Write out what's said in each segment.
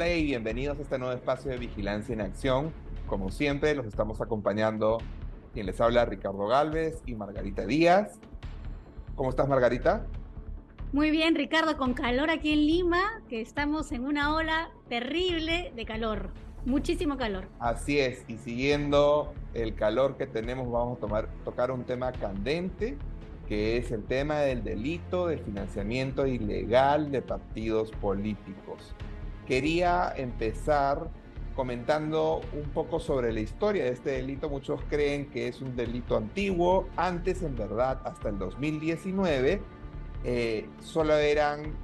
Hola y bienvenidos a este nuevo espacio de Vigilancia en Acción. Como siempre, los estamos acompañando quien les habla, Ricardo Gálvez y Margarita Díaz. ¿Cómo estás, Margarita? Muy bien, Ricardo, con calor aquí en Lima, que estamos en una ola terrible de calor, muchísimo calor. Así es, y siguiendo el calor que tenemos, vamos a tocar un tema candente, que es el tema del delito de financiamiento ilegal de partidos políticos. Quería empezar comentando un poco sobre la historia de este delito. Muchos creen que es un delito antiguo. Antes, en verdad, hasta el 2019, solo eran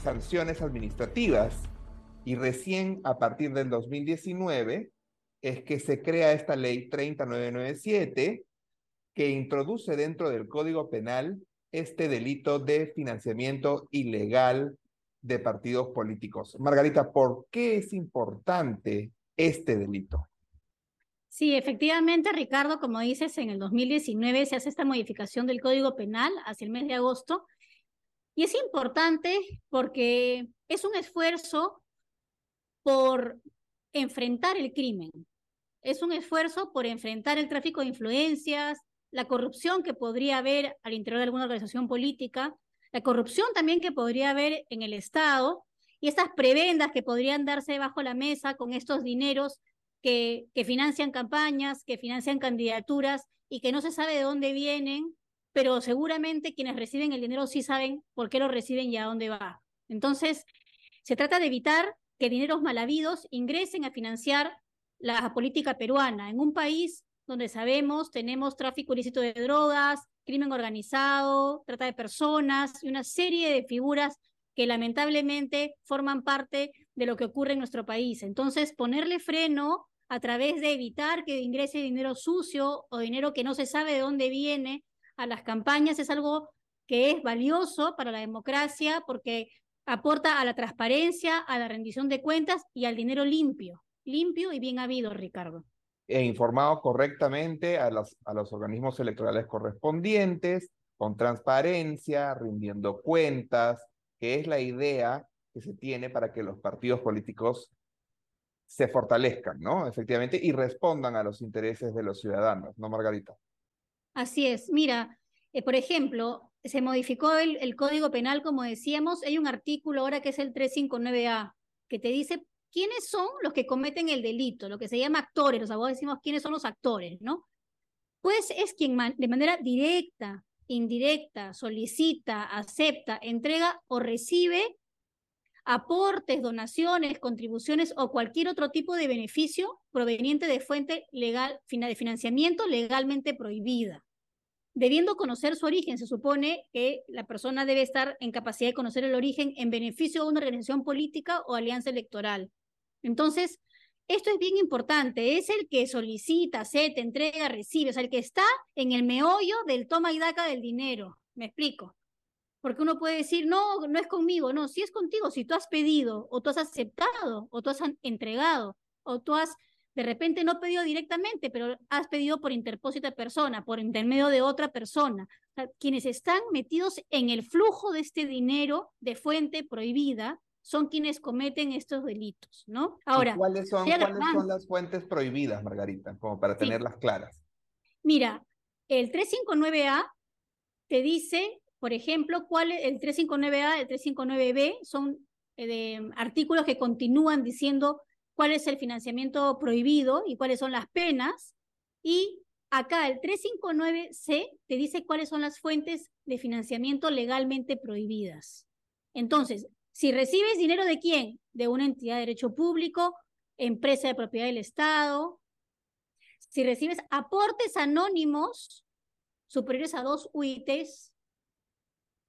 sanciones administrativas, y recién a partir del 2019 es que se crea esta ley 30997 que introduce dentro del Código Penal este delito de financiamiento ilegal de partidos políticos. Margarita, ¿por qué es importante este delito? Sí, efectivamente, Ricardo, como dices, en el 2019 se hace esta modificación del Código Penal hacia el mes de agosto, y es importante porque es un esfuerzo por enfrentar el crimen, es un esfuerzo por enfrentar el tráfico de influencias, la corrupción que podría haber al interior de alguna organización política, la corrupción también que podría haber en el Estado, y estas prebendas que podrían darse bajo la mesa con estos dineros que financian campañas, que financian candidaturas y que no se sabe de dónde vienen, pero seguramente quienes reciben el dinero sí saben por qué lo reciben y a dónde va. Entonces, se trata de evitar que dineros mal habidos ingresen a financiar la política peruana en un país donde sabemos tenemos tráfico ilícito de drogas, crimen organizado, trata de personas y una serie de figuras que lamentablemente forman parte de lo que ocurre en nuestro país. Entonces, ponerle freno a través de evitar que ingrese dinero sucio o dinero que no se sabe de dónde viene a las campañas es algo que es valioso para la democracia porque aporta a la transparencia, a la rendición de cuentas y al dinero limpio, limpio y bien habido, Ricardo. E informado correctamente a los organismos electorales correspondientes, con transparencia, rindiendo cuentas, que es la idea que se tiene para que los partidos políticos se fortalezcan, ¿no? Efectivamente, y respondan a los intereses de los ciudadanos, ¿no, Margarita? Así es. Mira, por ejemplo, se modificó el Código Penal, como decíamos. Hay un artículo ahora que es el 359A, que te dice quiénes son los que cometen el delito, lo que se llama actores. Los abogados decimos quiénes son los actores, ¿no? Pues es quien de manera directa, indirecta, solicita, acepta, entrega o recibe aportes, donaciones, contribuciones o cualquier otro tipo de beneficio proveniente de fuente legal de financiamiento legalmente prohibida, debiendo conocer su origen. Se supone que la persona debe estar en capacidad de conocer el origen en beneficio de una organización política o alianza electoral. Entonces, esto es bien importante, es el que solicita, acepta, entrega, recibe, o sea, el que está en el meollo del toma y daca del dinero. ¿Me explico? Porque uno puede decir, no, no es conmigo. No, sí es contigo, si tú has pedido, o tú has aceptado, o tú has entregado, o tú has, de repente, no pedido directamente, pero has pedido por interpósita persona, por intermedio de otra persona. O sea, quienes están metidos en el flujo de este dinero de fuente prohibida son quienes cometen estos delitos, ¿no? Ahora, ¿cuáles son las fuentes prohibidas, Margarita? Como para tenerlas claras. Mira, el 359A te dice, por ejemplo, cuál es el 359A, el 359B, son artículos que continúan diciendo cuál es el financiamiento prohibido y cuáles son las penas. Y acá el 359C te dice cuáles son las fuentes de financiamiento legalmente prohibidas. Entonces, si recibes dinero ¿de quién? De una entidad de derecho público, empresa de propiedad del Estado. Si recibes aportes anónimos superiores a 2 UITs,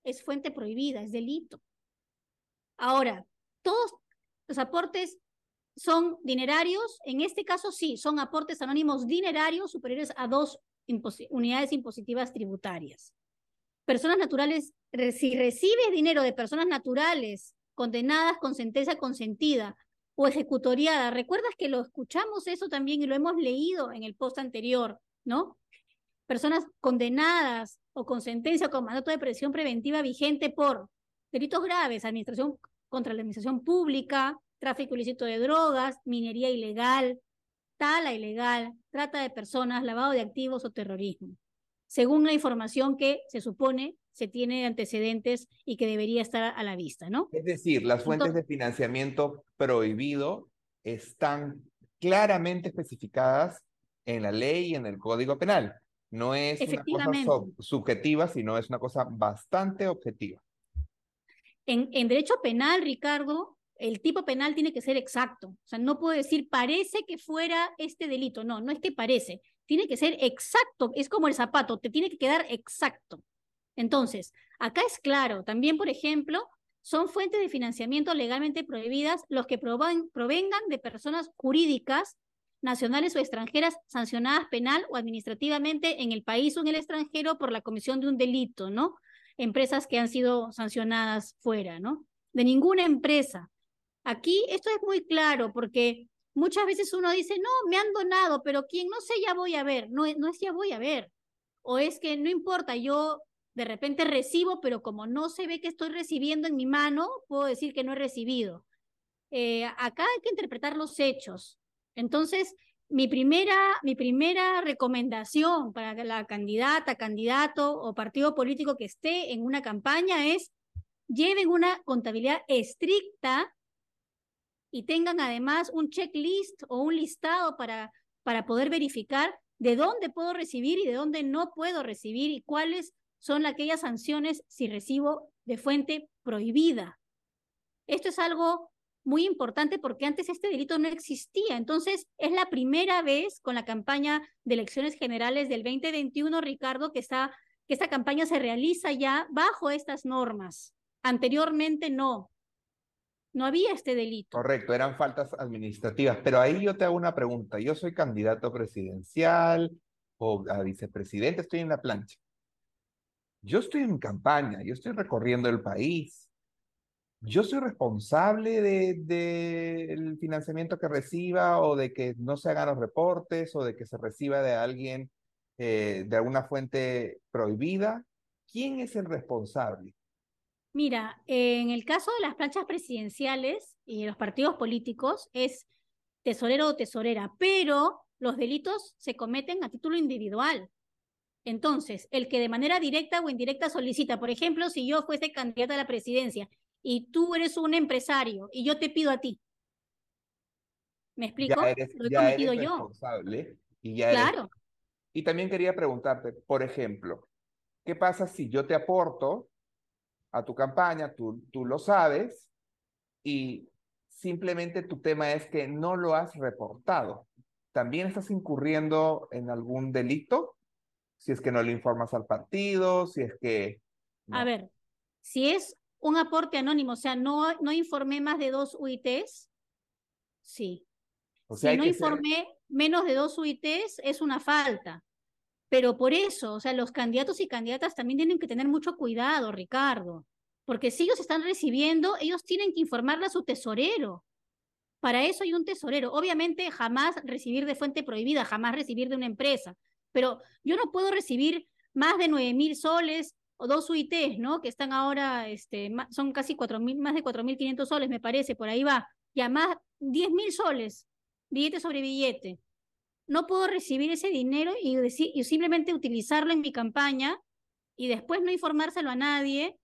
es fuente prohibida, es delito. Ahora, todos los aportes son dinerarios, en este caso sí, son aportes anónimos dinerarios superiores a 2 unidades impositivas tributarias. Personas naturales, si recibes dinero de personas naturales condenadas con sentencia consentida o ejecutoriada, recuerdas que lo escuchamos eso también y lo hemos leído en el post anterior, ¿no? Personas condenadas o con sentencia o con mandato de prisión preventiva vigente por delitos graves, administración contra la administración pública, tráfico ilícito de drogas, minería ilegal, tala ilegal, trata de personas, lavado de activos o terrorismo, según la información que se supone se tiene antecedentes y que debería estar a la vista, ¿no? Es decir, las fuentes de financiamiento prohibido están claramente especificadas en la ley y en el Código Penal. No es una cosa subjetiva, sino es una cosa bastante objetiva. En derecho penal, Ricardo, el tipo penal tiene que ser exacto. O sea, no puedo decir parece que fuera este delito. No, no es que parece. Tiene que ser exacto. Es como el zapato, te tiene que quedar exacto. Entonces, acá es claro. También, por ejemplo, son fuentes de financiamiento legalmente prohibidas los que provengan de personas jurídicas nacionales o extranjeras sancionadas penal o administrativamente en el país o en el extranjero por la comisión de un delito, ¿no? Empresas que han sido sancionadas fuera, ¿no? De ninguna empresa. Aquí esto es muy claro porque muchas veces uno dice, no, me han donado, pero quien no sé, ya voy a ver. No, no es ya voy a ver. O es que no importa, yo de repente recibo, pero como no se ve que estoy recibiendo en mi mano, puedo decir que no he recibido. Acá hay que interpretar los hechos. Entonces, mi primera recomendación para la candidata, candidato o partido político que esté en una campaña es lleven una contabilidad estricta y tengan además un checklist o un listado para poder verificar de dónde puedo recibir y de dónde no puedo recibir y cuáles son aquellas sanciones si recibo de fuente prohibida. Esto es algo muy importante porque antes este delito no existía. Entonces, es la primera vez con la campaña de elecciones generales del 2021, Ricardo, que esta campaña se realiza ya bajo estas normas. Anteriormente no había este delito. Correcto, eran faltas administrativas. Pero ahí yo te hago una pregunta. Yo soy candidato presidencial o a vicepresidente, estoy en la plancha. Yo estoy en campaña, yo estoy recorriendo el país. ¿Yo soy responsable del financiamiento que reciba o de que no se hagan los reportes o de que se reciba de alguien, de alguna fuente prohibida? ¿Quién es el responsable? Mira, en el caso de las planchas presidenciales y de los partidos políticos es tesorero o tesorera, pero los delitos se cometen a título individual. Entonces, el que de manera directa o indirecta solicita, por ejemplo, si yo fuese candidata a la presidencia y tú eres un empresario y yo te pido a ti. ¿Me explico? Ya eres responsable y ya claro. Eres... Y también quería preguntarte, por ejemplo, ¿qué pasa si yo te aporto a tu campaña, tú lo sabes, y simplemente tu tema es que no lo has reportado? ¿También estás incurriendo en algún delito? Si es que no le informas al partido, si es que... No. A ver, si es... un aporte anónimo, o sea, no informé más de 2 UITs, sí. O sea, si no informé menos de 2 UITs, es una falta. Pero por eso, o sea, los candidatos y candidatas también tienen que tener mucho cuidado, Ricardo, porque si ellos están recibiendo, ellos tienen que informarle a su tesorero. Para eso hay un tesorero. Obviamente, jamás recibir de fuente prohibida, jamás recibir de una empresa. Pero yo no puedo recibir más de 9.000 soles, o 2 UITs, ¿no? Que están ahora, son casi 4.000, más de 4.500 soles, me parece, por ahí va. Y además, 10.000 soles, billete sobre billete. No puedo recibir ese dinero y simplemente utilizarlo en mi campaña y después no informárselo a nadie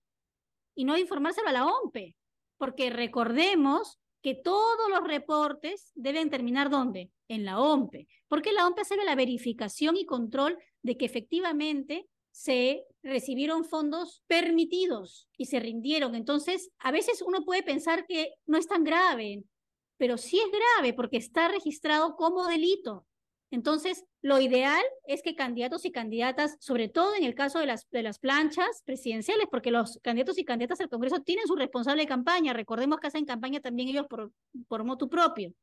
y no informárselo a la ONPE. Porque recordemos que todos los reportes deben terminar ¿dónde? En la ONPE. Porque la ONPE hace la verificación y control de que efectivamente se recibieron fondos permitidos y se rindieron. Entonces, a veces uno puede pensar que no es tan grave, pero sí es grave porque está registrado como delito. Entonces, lo ideal es que candidatos y candidatas, sobre todo en el caso de las planchas presidenciales, porque los candidatos y candidatas al Congreso tienen su responsable de campaña, recordemos que hacen campaña también ellos por motu propio.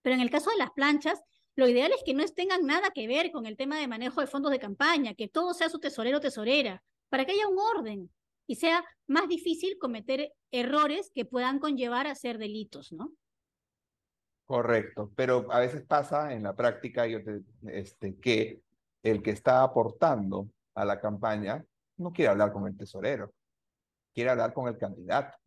Pero en el caso de las planchas, lo ideal es que no tengan nada que ver con el tema de manejo de fondos de campaña, que todo sea su tesorero o tesorera, para que haya un orden y sea más difícil cometer errores que puedan conllevar a ser delitos, ¿no? Correcto, pero a veces pasa en la práctica que el que está aportando a la campaña no quiere hablar con el tesorero, quiere hablar con el candidato.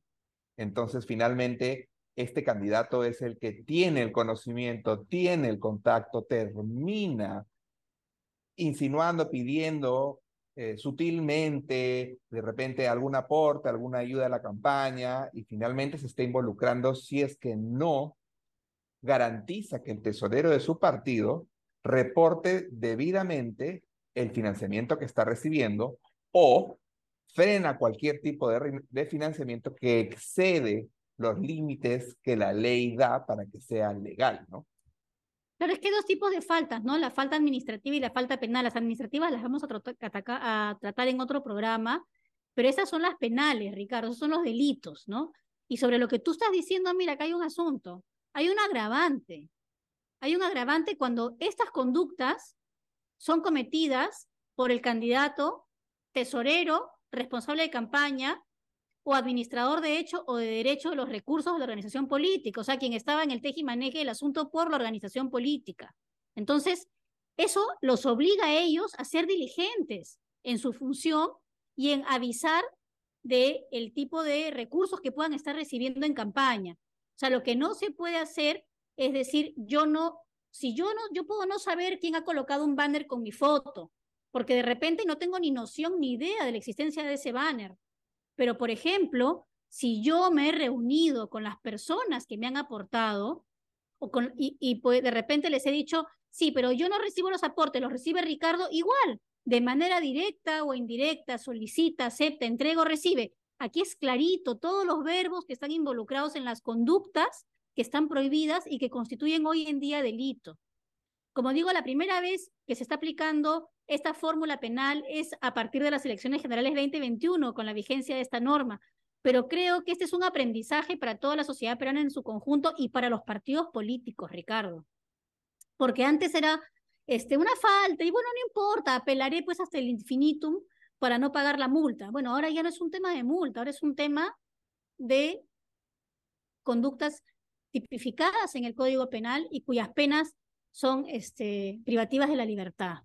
Entonces, finalmente, este candidato es el que tiene el conocimiento, tiene el contacto, termina insinuando, pidiendo sutilmente, de repente algún aporte, alguna ayuda a la campaña, y finalmente se está involucrando si es que no garantiza que el tesorero de su partido reporte debidamente el financiamiento que está recibiendo o frena cualquier tipo de financiamiento que excede los límites que la ley da para que sea legal, ¿no? Claro, es que hay dos tipos de faltas, ¿no? La falta administrativa y la falta penal. Las administrativas las vamos a tratar en otro programa, pero esas son las penales, Ricardo, esos son los delitos, ¿no? Y sobre lo que tú estás diciendo, mira, acá hay un asunto, hay un agravante. Hay un agravante cuando estas conductas son cometidas por el candidato, tesorero, responsable de campaña o administrador de hecho o de derecho de los recursos de la organización política, o sea, quien estaba en el tejimaneje del asunto por la organización política. Entonces, eso los obliga a ellos a ser diligentes en su función y en avisar del tipo de recursos que puedan estar recibiendo en campaña. O sea, lo que no se puede hacer es decir, yo puedo no saber quién ha colocado un banner con mi foto, porque de repente no tengo ni noción ni idea de la existencia de ese banner. Pero, por ejemplo, si yo me he reunido con las personas que me han aportado pues de repente les he dicho, sí, pero yo no recibo los aportes, los recibe Ricardo igual, de manera directa o indirecta, solicita, acepta, entrega o recibe. Aquí es clarito todos los verbos que están involucrados en las conductas que están prohibidas y que constituyen hoy en día delito. Como digo, la primera vez que se está aplicando esta fórmula penal es a partir de las elecciones generales 2021 con la vigencia de esta norma, pero creo que este es un aprendizaje para toda la sociedad peruana en su conjunto y para los partidos políticos, Ricardo. Porque antes era una falta y bueno, no importa, apelaré pues hasta el infinitum para no pagar la multa. Bueno, ahora ya no es un tema de multa, ahora es un tema de conductas tipificadas en el Código Penal y cuyas penas son privativas de la libertad.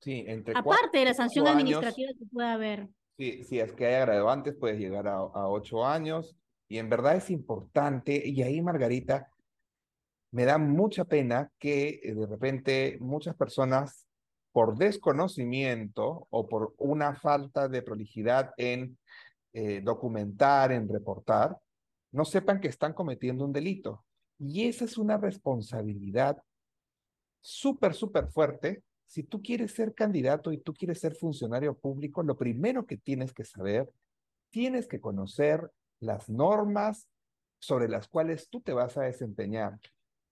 Sí, aparte de la sanción administrativa que pueda haber. Sí, si es que hay agravantes, puedes llegar a 8 años. Y en verdad es importante, y ahí, Margarita, me da mucha pena que de repente muchas personas, por desconocimiento o por una falta de prolijidad en documentar, en reportar, no sepan que están cometiendo un delito. Y esa es una responsabilidad súper fuerte. Si tú quieres ser candidato y tú quieres ser funcionario público, lo primero que tienes que saber, tienes que conocer las normas sobre las cuales tú te vas a desempeñar.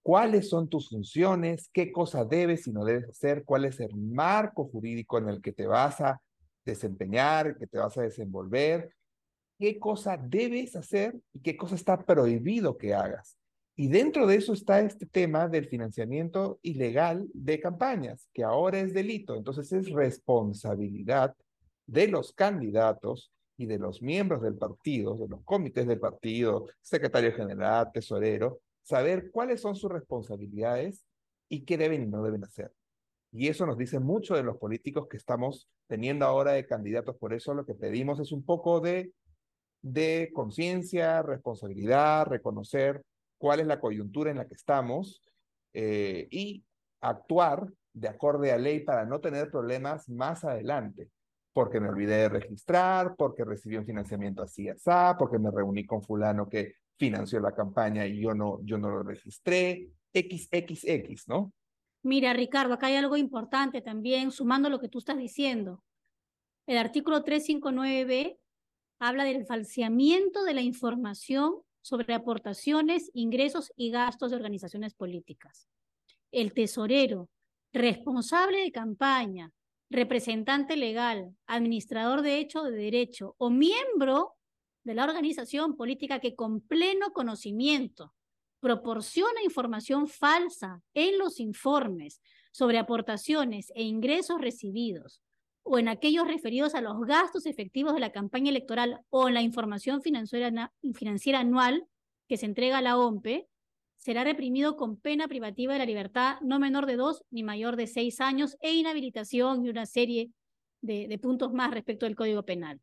¿Cuáles son tus funciones? ¿Qué cosa debes y no debes hacer? ¿Cuál es el marco jurídico en el que te vas a desempeñar, que te vas a desenvolver? ¿Qué cosa debes hacer y qué cosa está prohibido que hagas? Y dentro de eso está este tema del financiamiento ilegal de campañas, que ahora es delito. Entonces es responsabilidad de los candidatos y de los miembros del partido, de los comités del partido, secretario general, tesorero, saber cuáles son sus responsabilidades y qué deben y no deben hacer. Y eso nos dice mucho de los políticos que estamos teniendo ahora de candidatos. Por eso lo que pedimos es un poco de conciencia, responsabilidad, reconocer cuál es la coyuntura en la que estamos y actuar de acorde a ley para no tener problemas más adelante, porque me olvidé de registrar, porque recibí un financiamiento así, asá, porque me reuní con fulano que financió la campaña y yo no lo registré, XXX, ¿no? Mira, Ricardo, acá hay algo importante también, sumando lo que tú estás diciendo. El artículo 359 habla del falseamiento de la información sobre aportaciones, ingresos y gastos de organizaciones políticas. El tesorero, responsable de campaña, representante legal, administrador de hecho o de derecho, o miembro de la organización política que con pleno conocimiento proporciona información falsa en los informes sobre aportaciones e ingresos recibidos, o en aquellos referidos a los gastos efectivos de la campaña electoral o en la información financiera anual que se entrega a la ONPE, será reprimido con pena privativa de la libertad no menor de 2 ni mayor de 6 años e inhabilitación y una serie de puntos más respecto del Código Penal.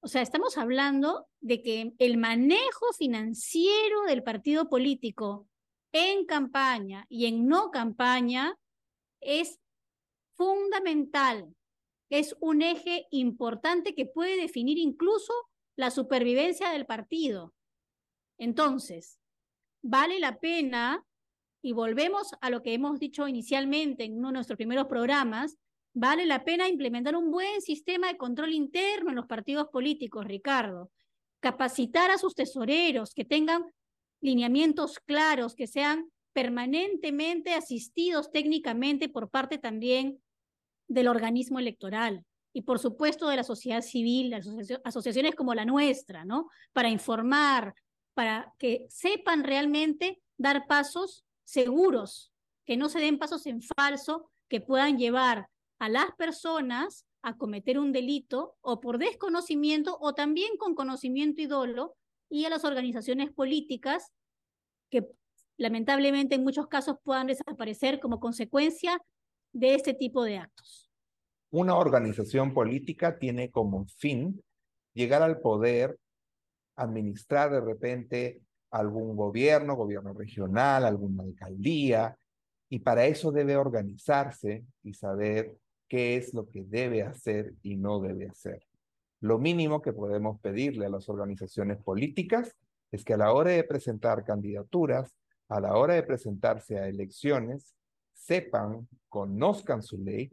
O sea, estamos hablando de que el manejo financiero del partido político en campaña y en no campaña es fundamental, es un eje importante que puede definir incluso la supervivencia del partido. Entonces, vale la pena, y volvemos a lo que hemos dicho inicialmente en uno de nuestros primeros programas, vale la pena implementar un buen sistema de control interno en los partidos políticos, Ricardo. Capacitar a sus tesoreros, que tengan lineamientos claros, que sean permanentemente asistidos técnicamente por parte también del organismo electoral y por supuesto de la sociedad civil, las asociaciones como la nuestra, ¿no? Para informar, para que sepan realmente dar pasos seguros, que no se den pasos en falso que puedan llevar a las personas a cometer un delito o por desconocimiento o también con conocimiento y dolo, y a las organizaciones políticas que lamentablemente en muchos casos puedan desaparecer como consecuencia de este tipo de actos. Una organización política tiene como fin llegar al poder, administrar de repente algún gobierno, gobierno regional, alguna alcaldía, y para eso debe organizarse y saber qué es lo que debe hacer y no debe hacer. Lo mínimo que podemos pedirle a las organizaciones políticas es que a la hora de presentar candidaturas, a la hora de presentarse a elecciones, sepan, conozcan su ley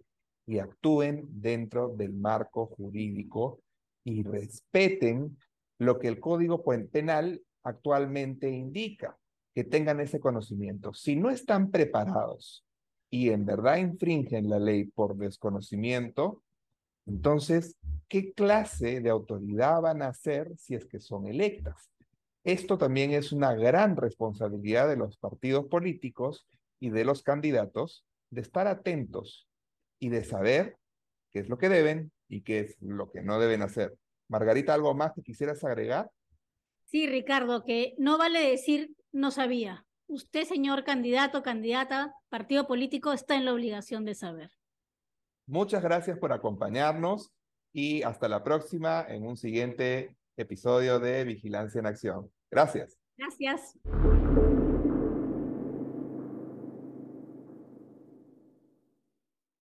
y actúen dentro del marco jurídico y respeten lo que el Código Penal actualmente indica, que tengan ese conocimiento. Si no están preparados y en verdad infringen la ley por desconocimiento, entonces, ¿qué clase de autoridad van a ser si es que son electas? Esto también es una gran responsabilidad de los partidos políticos y de los candidatos, de estar atentos y de saber qué es lo que deben y qué es lo que no deben hacer. Margarita, ¿algo más que quisieras agregar? Sí, Ricardo, que no vale decir no sabía. Usted, señor candidato, candidata, partido político, está en la obligación de saber. Muchas gracias por acompañarnos y hasta la próxima en un siguiente episodio de Vigilancia en Acción. Gracias. Gracias.